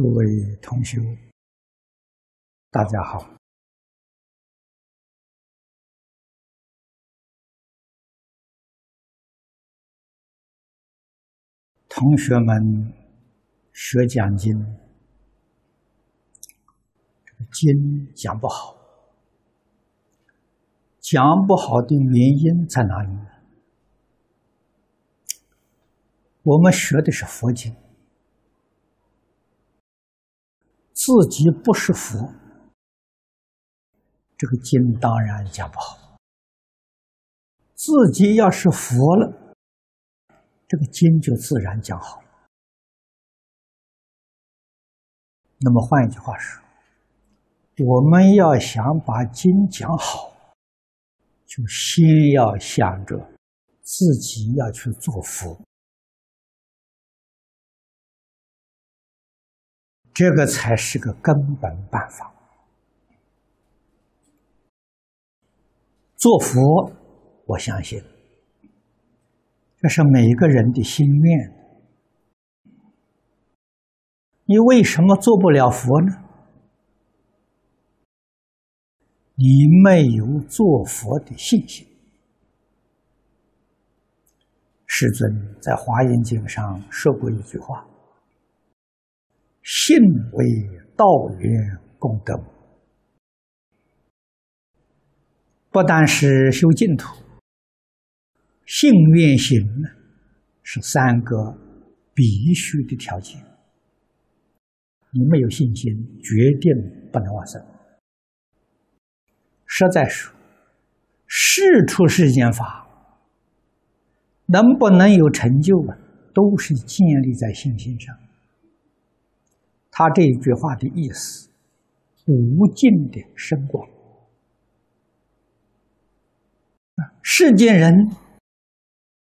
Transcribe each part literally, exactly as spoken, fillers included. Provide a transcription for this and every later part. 诸位同学，大家好。同学们学讲经，这个经讲不好，讲不好的原因在哪里呢？我们学的是佛经。 自己不是佛，这个经当然讲不好。自己要是佛了，这个经就自然讲好了。那么换一句话说，我们要想把经讲好，就先要想着自己要去做佛。 这个才是个根本办法。做佛，我相信，这是每个人的心愿。你为什么做不了佛呢？你没有做佛的信心。世尊在《华严经》上说过一句话。 信为道源功德，不但是修净土，信愿行呢是三个必须的条件。你没有信心，决定不能往生。实在说，事出世间法，能不能有成就啊，都是建立在信心上。 他这一句话的意思，无尽的深广。世间人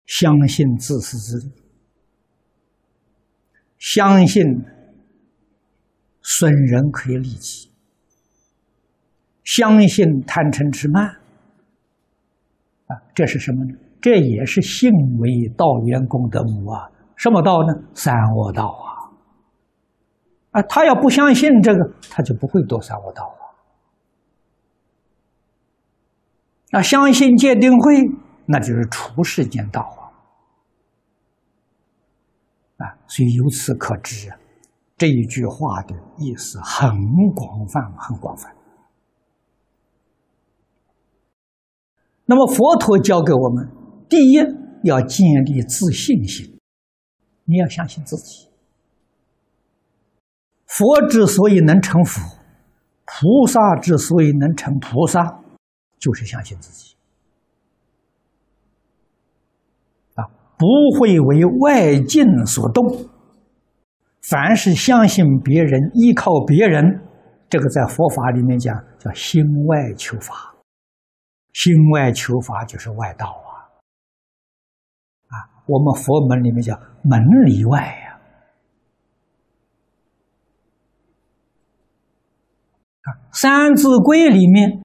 相信自私自利，相信损人可以利己，相信贪嗔痴慢。啊，这是什么呢？这也是信为道源功德母啊！什么道呢？三恶道啊！ 啊，他要不相信这个，他就不会堕三恶道啊。啊，相信戒定慧，那就是出世间道啊。啊，所以由此可知，这一句话的意思很广泛，很广泛。那么佛陀教给我们，第一要建立自信心，你要相信自己。 佛之所以能成佛，菩萨之所以能成菩萨，就是相信自己，啊，不会为外境所动。凡是相信别人、依靠别人，这个在佛法里面讲叫心外求法。心外求法就是外道啊，啊，我们佛门里面讲门里外呀。 三字规里面，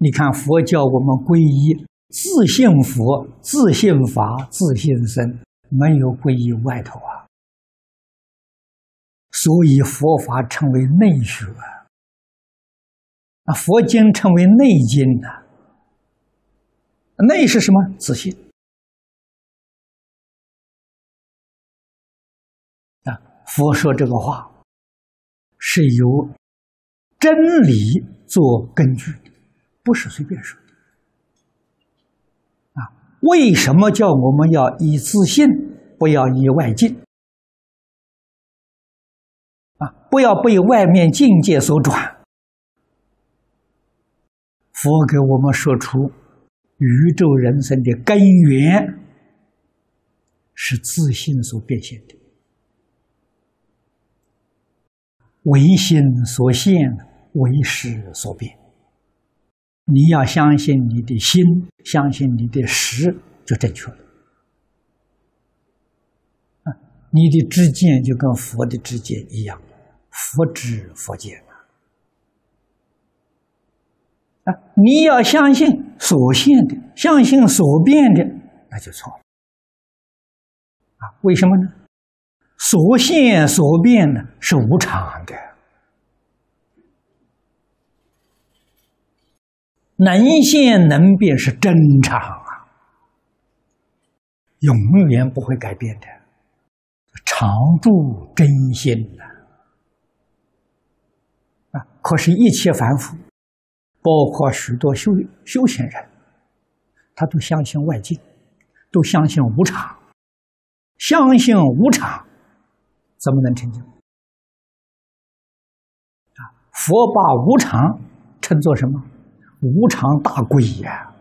你看佛教我们皈依自信佛、自信法、自信僧，没有皈依外头啊。所以佛法称为内学，啊，佛经称为内经啊。内是什么？自信啊！佛说这个话是由。 真理做根据，不是随便说的啊！为什么叫我们要以自信，不要以外境啊？不要被外面境界所转。佛给我们说出宇宙人生的根源是自信所变现的，唯心所现。 为识所变，你要相信你的心，相信你的识，就正确了。啊，你的知见就跟佛的知见一样，佛知佛见啊。你要相信所现的，相信所变的，那就错了。啊，为什么呢？所现所变呢是无常的，能现能变是真常啊，永远不会改变的，常住真心呐。啊，可是，一切凡夫，包括许多修修行人，他都相信外境，都相信无常，相信无常。 怎么能成就？啊，佛把无常称作什么？无常大贵呀！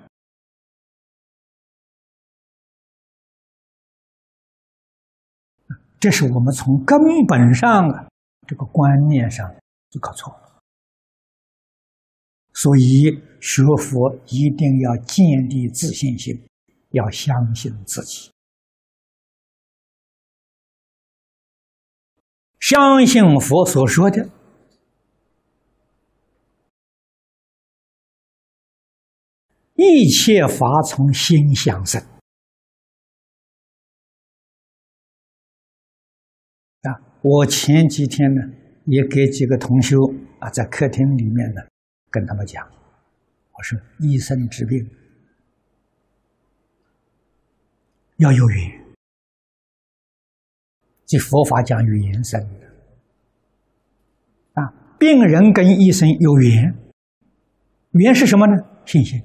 这是我们从根本上啊，这个观念上就搞错了。所以学佛一定要建立自信心，要相信自己。 相信佛所说的，一切法从心想生啊！我前几天呢，也给几个同修啊，在客厅里面呢，跟他们讲，我说医生治病要有缘。 即佛法讲缘生的啊，病人跟医生有缘，缘是什么呢？信心。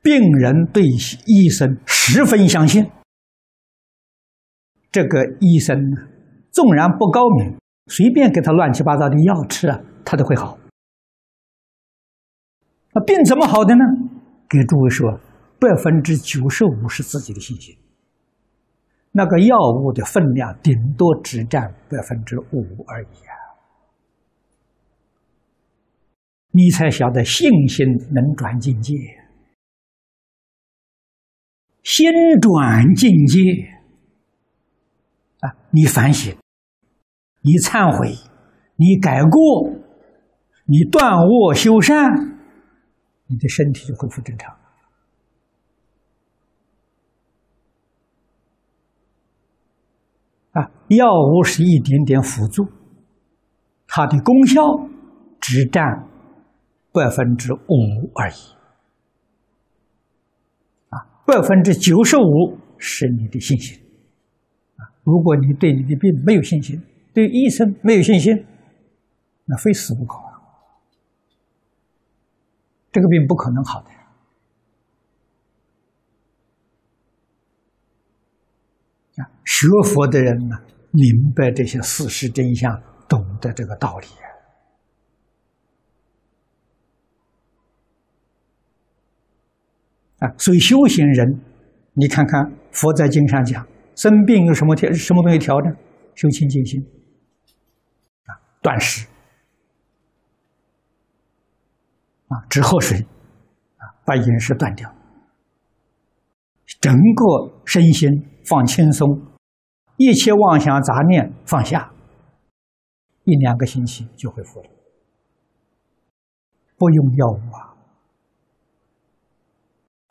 病人对医生十分相信，这个医生呢，纵然不高明，随便给他乱七八糟的药吃啊，他都会好。那病怎么好的呢？给诸位说，百分之九十五是自己的信心。 那个药物的分量顶多只占百分之五而已啊！你才晓得信心能转境界，心转境界啊！你反省，你忏悔，你改过，你断恶修善，你的身体就恢复正常。 啊，药物是一点点辅助，它的功效只占百分之五而已。啊，百分之九十五是你的信心。啊，如果你对你的病没有信心，对医生没有信心，那非死不可啊！这个病不可能好的。 学佛的人呢，明白这些事实真相，懂得这个道理。啊，所以修行人，你看看佛在经上讲，生病有什么调？什么东西调呢？修清净心，啊，断食，啊，只喝水，啊，把饮食断掉，整个身心。 放轻松，一切妄想杂念放下，一两个星期就恢复了，不用药物啊，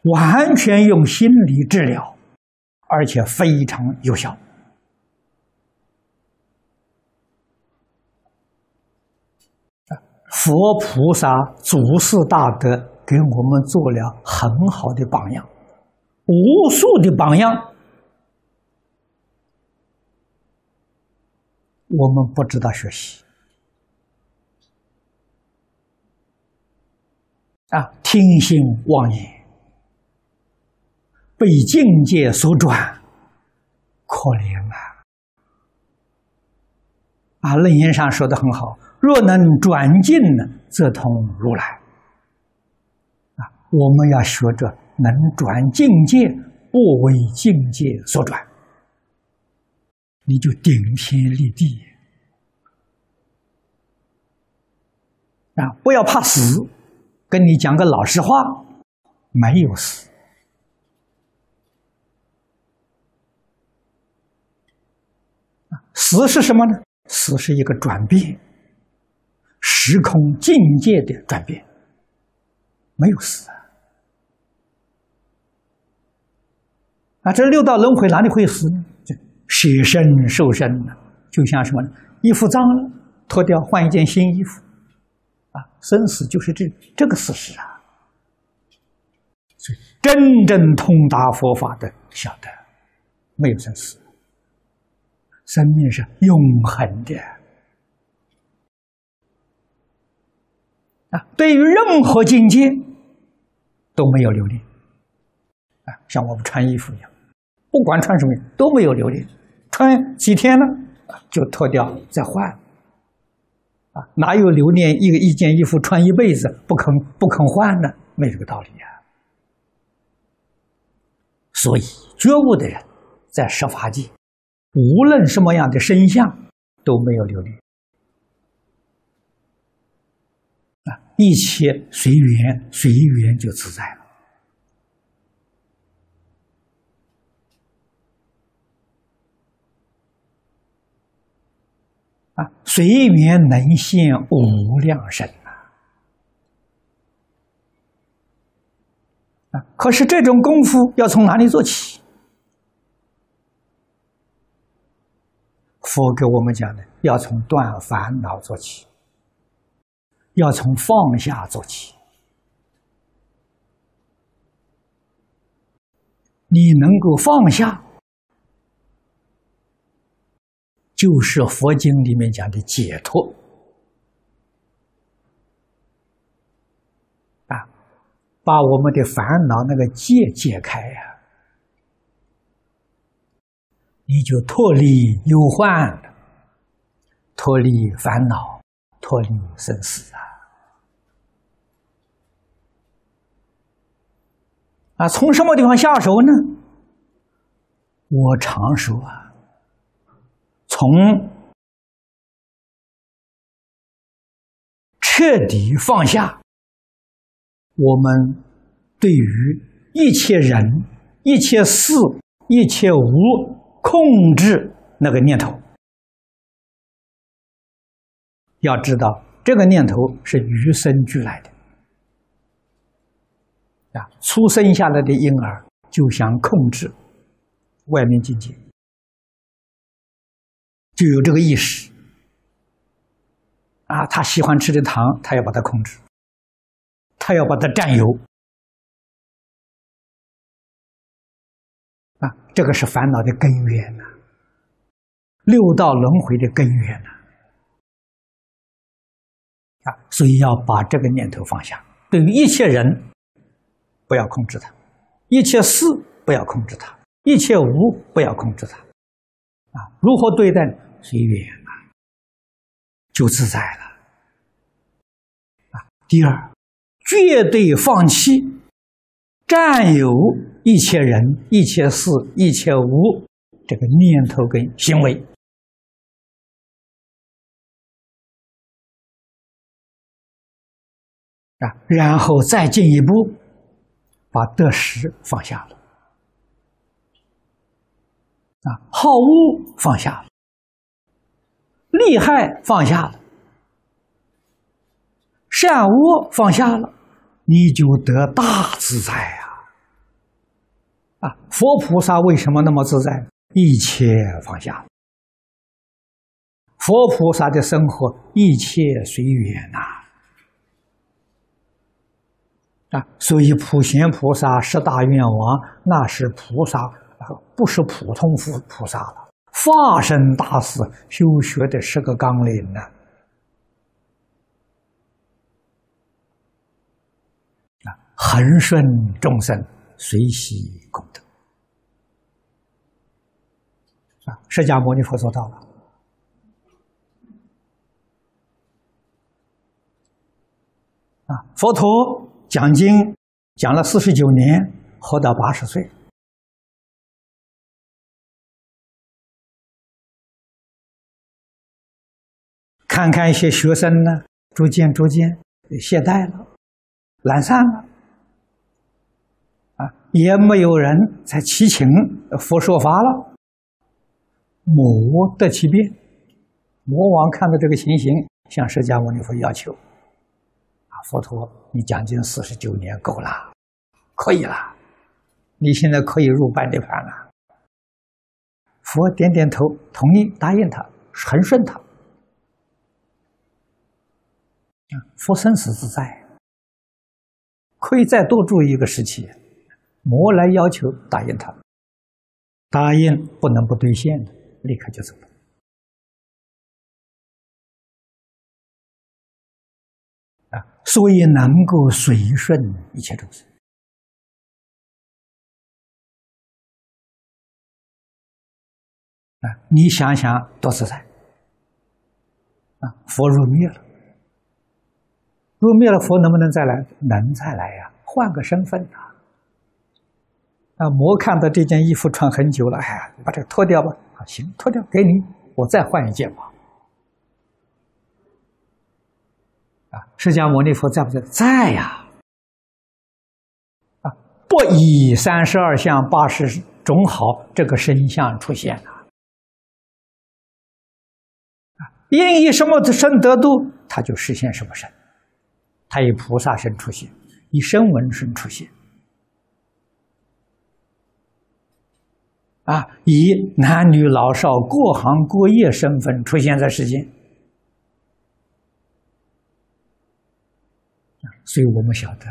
完全用心理治疗，而且非常有效。佛菩萨、祖师大德给我们做了很好的榜样，无数的榜样。 我们不知道学习啊，听信妄言，被境界所转，可怜啊！啊，楞严上说的很好，若能转境呢，则通如来。啊，我们要学着能转境界，不为境界所转。 你就顶天立地啊！不要怕死，跟你讲个老实话，没有死啊！死是什么呢？死是一个转变，时空境界的转变，没有死啊！啊，这六道轮回哪里会死呢？ 是舍身受身呢，就像什么呢？衣服脏了，脱掉换一件新衣服，啊，生死就是这这个事实啊。所以，真正通达佛法的，晓得没有生死，生命是永恒的。 啊，对于任何境界都没有留恋。啊，像我们穿衣服一样，不管穿什么都没有留恋，穿几天呢，就脱掉再换。啊，哪有留恋一个一件衣服穿一辈子不肯不肯换呢？没这个道理啊。所以觉悟的人，在十法界，无论什么样的身相都没有留恋。 啊，一切随缘，随缘就自在了。啊，随缘能现无量身呐！啊，可是这种功夫要从哪里做起？佛给我们讲的，要从断烦恼做起。 要从放下做起，你能够放下，就是佛经里面讲的解脱。啊，把我们的烦恼那个结解开呀、啊，你就脱离忧患了，脱离烦恼。 脱离生死啊！啊，从什么地方下手呢？我常说啊，从彻底放下我们对于一切人、一切事、一切物控制那个念头。 要知道，这个念头是与生俱来的。啊，出生下来的婴儿就想控制外面境界，就有这个意识。啊，他喜欢吃的糖，他要把它控制，他要把它占有。啊，这个是烦恼的根源呐、啊，六道轮回的根源呐、啊。 啊，所以要把这个念头放下。对于一切人，不要控制它；一切事，不要控制它；一切无，不要控制它。啊，如何对待？随缘啊，就自在了。啊，第二，绝对放弃占有一切人、一切事、一切无这个念头跟行为。 啊，然后再进一步，把得失放下了，啊，好恶放下了，利害放下了，善恶放下了，你就得大自在啊！啊，佛菩萨为什么那么自在？一切放下了，佛菩萨的生活一切随缘呐、啊。 啊，所以普贤菩萨十大愿王，那是菩萨，不是普通菩菩萨了，化身大师修学的十个纲领呢。啊，恒顺众生，随喜功德。啊，释迦牟尼佛做到了。 啊，佛陀讲经讲了四十九年，活到八十岁。看看一些学生呢，逐渐逐渐懈怠了，懒散了，啊，也没有人在祈请佛说法了。魔得其变，魔王看到这个情形，向释迦牟尼佛要求。 佛陀，你讲经四十九年够了，可以了，你现在可以入般涅盘了。佛点点头，同意答应他，很顺他。佛生死自在，可以再多住一个时期。魔来要求答应他，答应不能不兑现的，立刻就走了。啊，所以能够随顺一切众生。 你想想多自在啊！佛入灭了，入灭了，佛能不能再来？能再来呀、啊，换个身份呐、啊！啊，魔看到这件衣服穿很久了，哎呀，把这个脱掉吧。啊，行，脱掉给你，我再换一件吧。啊，释迦牟尼佛在不在？在呀、啊！啊，不以三十二相八十种好这个身相出现了。 应以什么身得度，他就实现什么身；他以菩萨身出现，以声闻身出现，啊，以男女老少、各行各业身份出现在世间。所以我们晓得，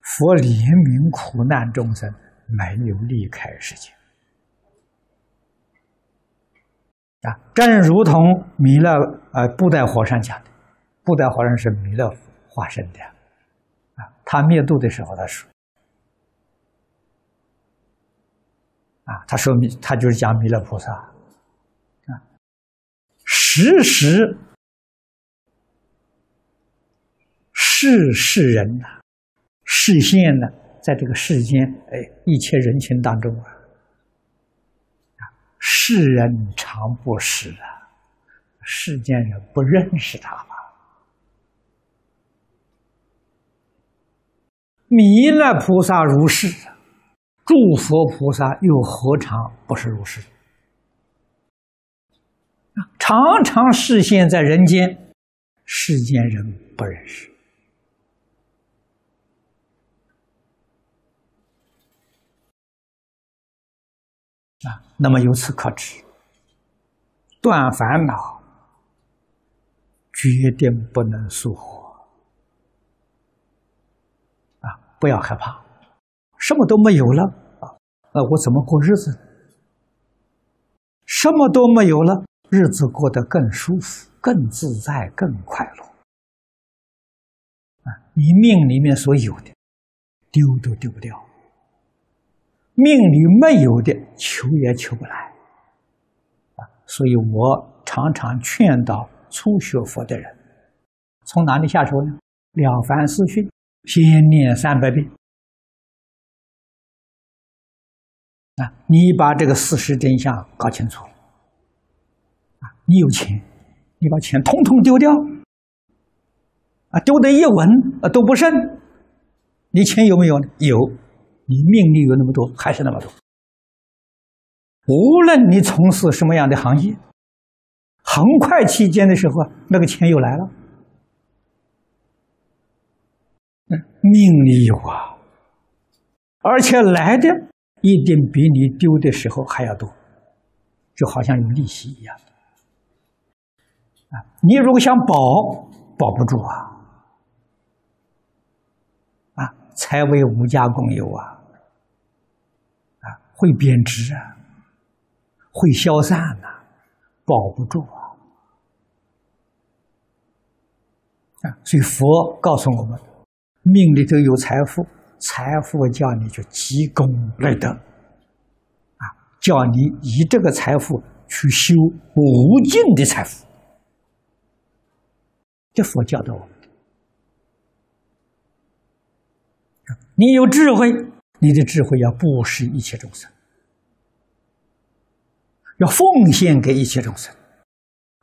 佛怜悯苦难众生，没有离开世间。 啊，正如同弥勒呃布袋和尚讲的，布袋和尚是弥勒化身的，啊，他灭度的时候，他说，啊，他说弥，他就是讲弥勒菩萨，啊，时时是世人呐、啊，视线呢，在这个世间，哎，一切人群当中啊。 世人常不识啊，世间人不认识他嘛。弥勒菩萨如是，诸佛菩萨又何尝不是如是？常常示现在人间，世间人不认识。啊，那么由此可知，断烦恼决定不能疏忽。啊，不要害怕，什么都没有了啊，那我怎么过日子？什么都没有了，日子过得更舒服、更自在、更快乐。啊，你命里面所有的，丢都丢不掉。 命里没有的，求也求不来，啊！所以我常常劝导初学佛的人，从哪里下手呢？了凡四训，先念三百遍。啊，你把这个事实真相搞清楚了，啊，你有钱，你把钱统统丢掉，啊，丢得一文啊都不剩，你钱有没有呢？有。 你命里有那么多，还是那么多。无论你从事什么样的行业，很快期间的时候，那个钱又来了。命里有啊，而且来的一定比你丢的时候还要多，就好像有利息一样。啊，你如果想保，保不住啊。 财为无家共有啊，啊，会贬值啊，会消散呐、啊，保不住啊，啊，所以佛告诉我们，命里头有财富，财富叫你去积功累德，啊，叫你以这个财富去修无尽的财富，这佛教导我们。 你有智慧，你的智慧要布施一切众生，要奉献给一切众生，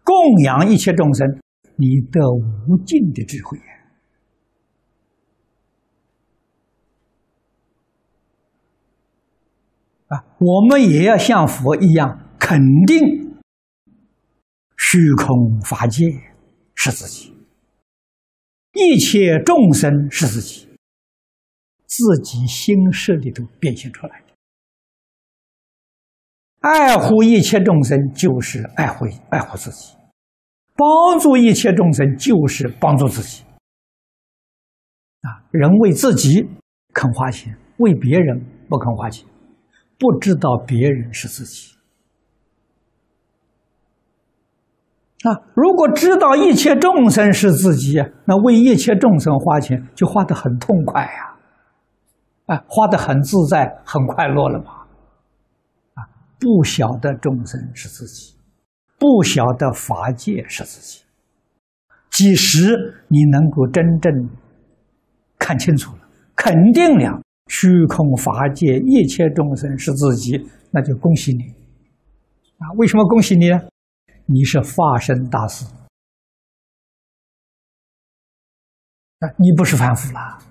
供养一切众生，你得无尽的智慧。啊，我们也要像佛一样肯定虚空法界是自己，一切众生是自己。 自己心事里头变现出来的，爱护一切众生就是爱护爱护自己，帮助一切众生就是帮助自己。啊，人为自己肯花钱，为别人不肯花钱，不知道别人是自己。啊，如果知道一切众生是自己，那为一切众生花钱就花得很痛快呀、啊，啊，花得很自在，很快乐了嘛。 不晓得众生是自己，不晓得法界是自己。几时你能够真正看清楚了、肯定了虚空法界一切众生是自己，那就恭喜你啊！为什么恭喜你呢？你是化身大师，你不是凡夫啦。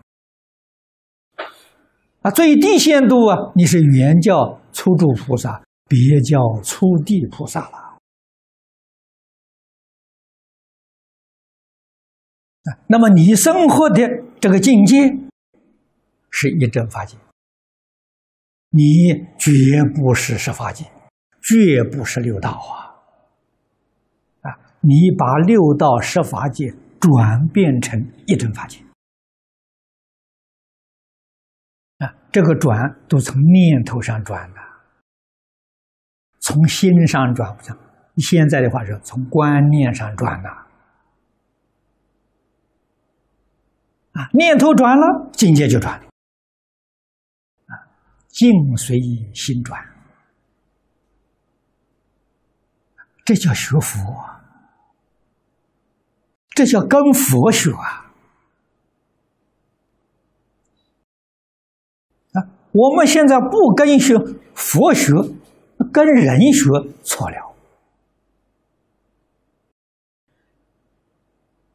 啊，最低限度啊，你是原教初住菩萨。 别叫初地菩萨了。那么你生活的这个境界是一真法界，你绝不是十法界，绝不是六道啊！啊，你把六道十法界转变成一真法界，啊，这个转都从念头上转的。 从心上转，现在的话是从观念上转了。啊，念头转了，境界就转了。啊，境随心转，这叫学佛，这叫跟佛学啊！啊，我们现在不跟学佛学。 跟人学错了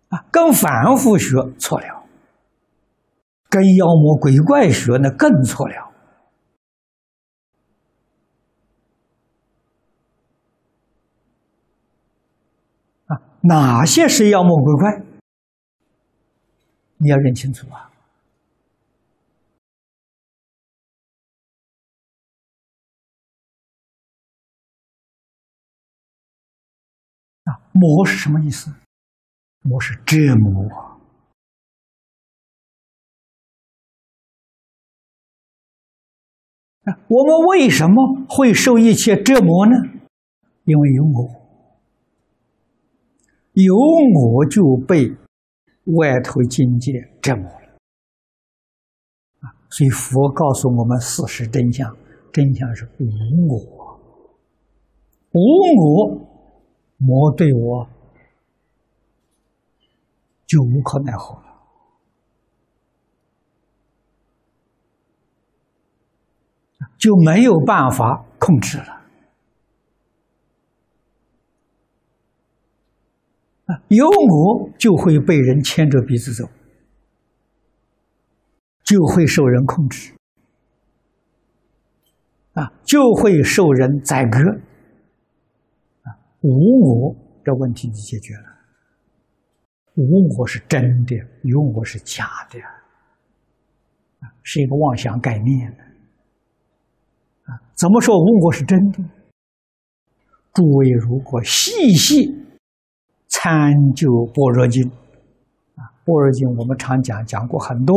啊，跟凡夫学错了，跟妖魔鬼怪学那更错了啊！哪些是妖魔鬼怪？你要认清楚啊！ 魔是什么意思？魔是折磨，我们为什么会受一切折磨呢？因为有我，有我就被外头境界折磨了。所以佛告诉我们事实真相，真相是无我，无我。 魔对我就无可奈何了就没有办法控制了。有我就会被人牵着鼻子走，就会受人控制，啊，就会受人宰割。 无我，这问题你解决了。无我是真的，有我是假的，是一个妄想概念的。啊，怎么说无我是真的？诸位如果细细参究《般若经》，啊，《般若经》我们常讲，讲过很多，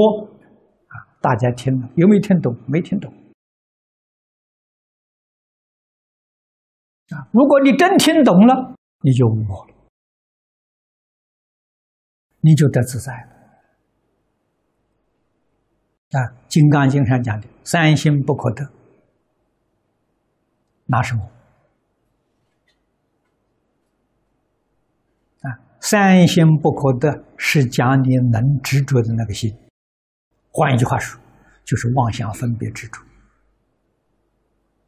啊，大家听了有没有听懂？没听懂。 啊！如果你真听懂了，你就无我了，你就得自在了。啊，《金刚经》上讲的“三心不可得”，哪是我？啊，“三心不可得”是讲你能执着的那个心。换一句话说，就是妄想、分别、执着，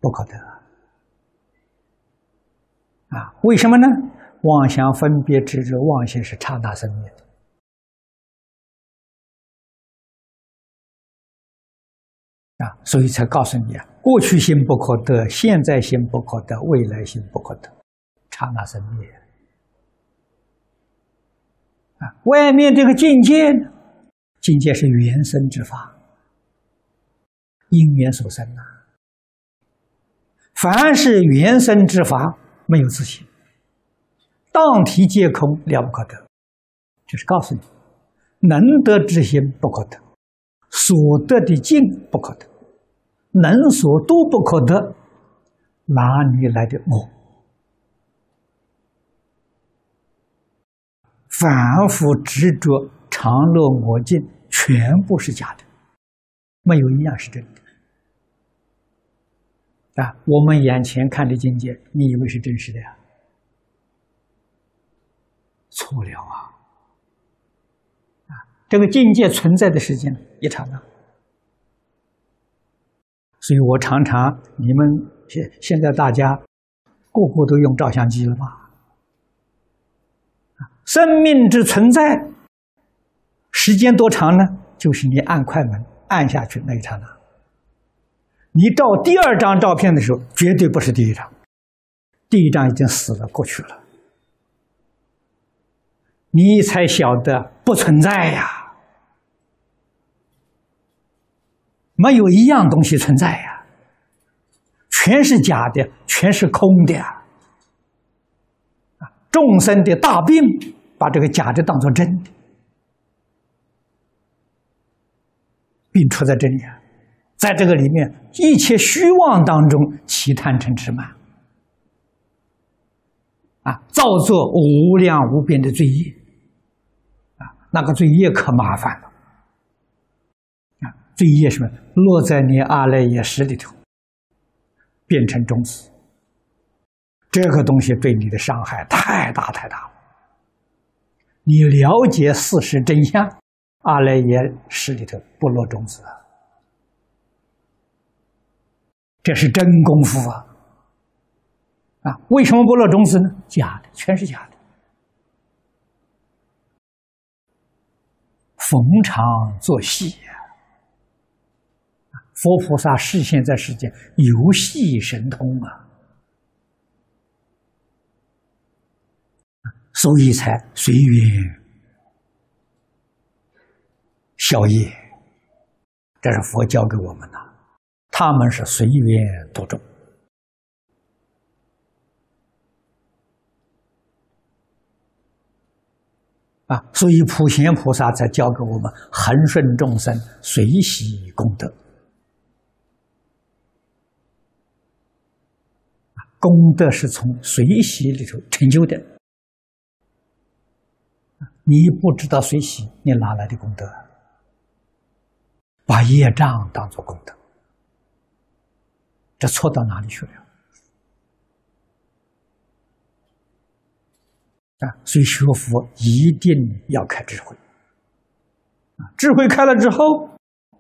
不可得。 啊，为什么呢？妄想、分别、执着，妄想是刹那生灭的。啊，所以才告诉你啊，过去心不可得，现在心不可得，未来心不可得，刹那生灭。啊，外面这个境界呢，境界是缘生之法，因缘所生呐、啊。凡是缘生之法，没有自信，当体皆空，了不可得。就是告诉你，能得之心不可得，所得的境不可得，能所度不可得，哪里来的我？反复执着常乐我净，全部是假的，没有一样是真的。 啊，我们眼前看的境界，你以为是真实的呀？错了啊！啊，这个境界存在的时间一刹那，所以我常常，你们现现在大家个个都用照相机了吧？生命之存在，时间多长呢？就是你按快门按下去那一刹那。 你照第二张照片的时候，绝对不是第一张，第一张已经死了，过去了，你才晓得不存在呀，没有一样东西存在呀，全是假的，全是空的呀。众生的大病，把这个假的当作真的，病出在真里。 在这个里面，一切虚妄当中起贪嗔痴慢，啊，造作无量无边的罪业，啊，那个罪业可麻烦了，啊，罪业什么落在你阿赖耶识里头，变成种子，这个东西对你的伤害太大太大了。你了解事实真相，阿赖耶识里头不落种子。 这是真功夫啊！啊，为什么不落种子呢？假的，全是假的。逢场作戏呀！佛菩萨视现在世间游戏神通啊，所以才随缘消业。这是佛教给我们的。 他们是随缘度众，啊，所以普贤菩萨才教给我们恒顺众生，随喜功德，功德是从随喜里头成就的，你不知道随喜，你哪来的功德？把业障当作功德。 这错到哪里去了？啊，所以学佛一定要开智慧。智慧开了之后，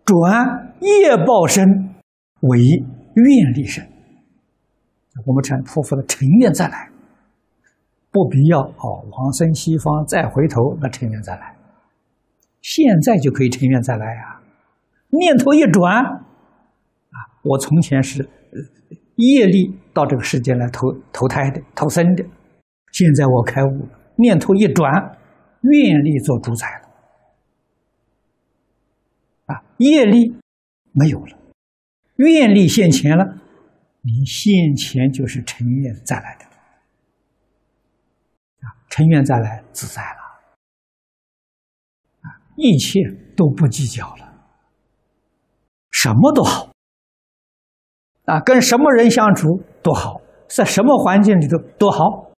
转业报身为愿力身。我们成破佛的成愿再来，不必要哦，往生西方再回头，那成愿再来，现在就可以成愿再来啊！念头一转，啊，我从前是。 业力到这个世界来投投胎的、投生的，现在我开悟了，念头一转，愿力做主宰了，啊，业力没有了，愿力现前了，你现前就是成愿再来的，啊，成愿再来自在了，啊，一切都不计较了，什么都好。 啊，跟什么人相处多好，在什么环境里头多好，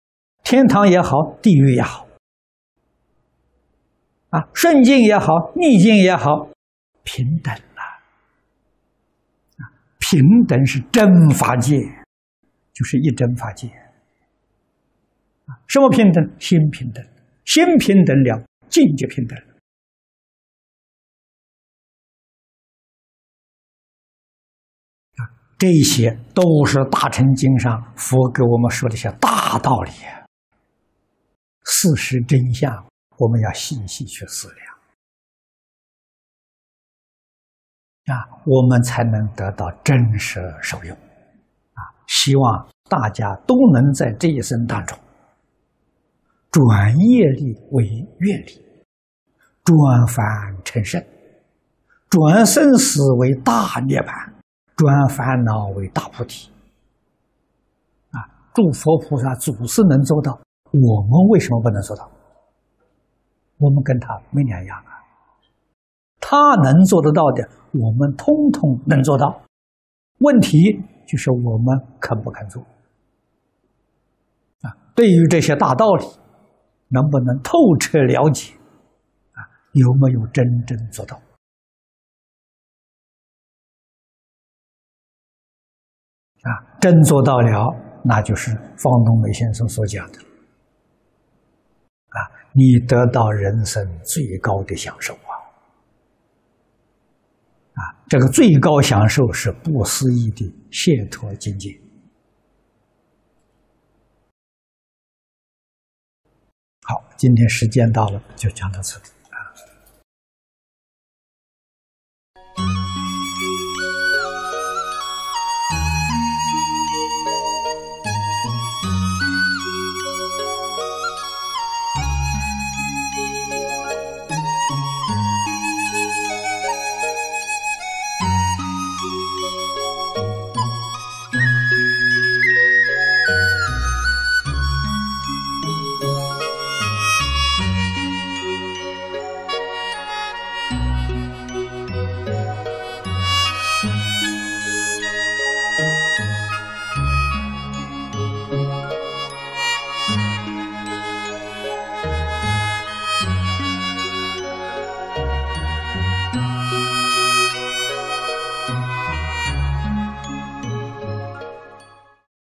天堂也好，地狱也好，啊，顺境也好，逆境也好，平等了、啊。平等是真法界，就是一真法界。啊，什么平等？心平等，心平等了，境就平等了。 这些都是大乘经上佛给我们说的些大道理，事实真相，我们要细细去思量，啊，我们才能得到真实受用。啊，希望大家都能在这一生当中，转业力为愿力，转凡成圣，转生死为大涅槃。 转烦恼为大菩提，诸佛菩萨、祖师能做到，我们为什么不能做到？我们跟他没两样啊。他能做得到的，我们通通能做到。问题就是我们肯不肯做啊？对于这些大道理，能不能透彻了解啊？有没有真正做到？ 啊，真做到了，那就是方东美先生所讲的，啊，你得到人生最高的享受啊！啊，这个最高享受是不思议的解脱境界。好，今天时间到了，就讲到这里。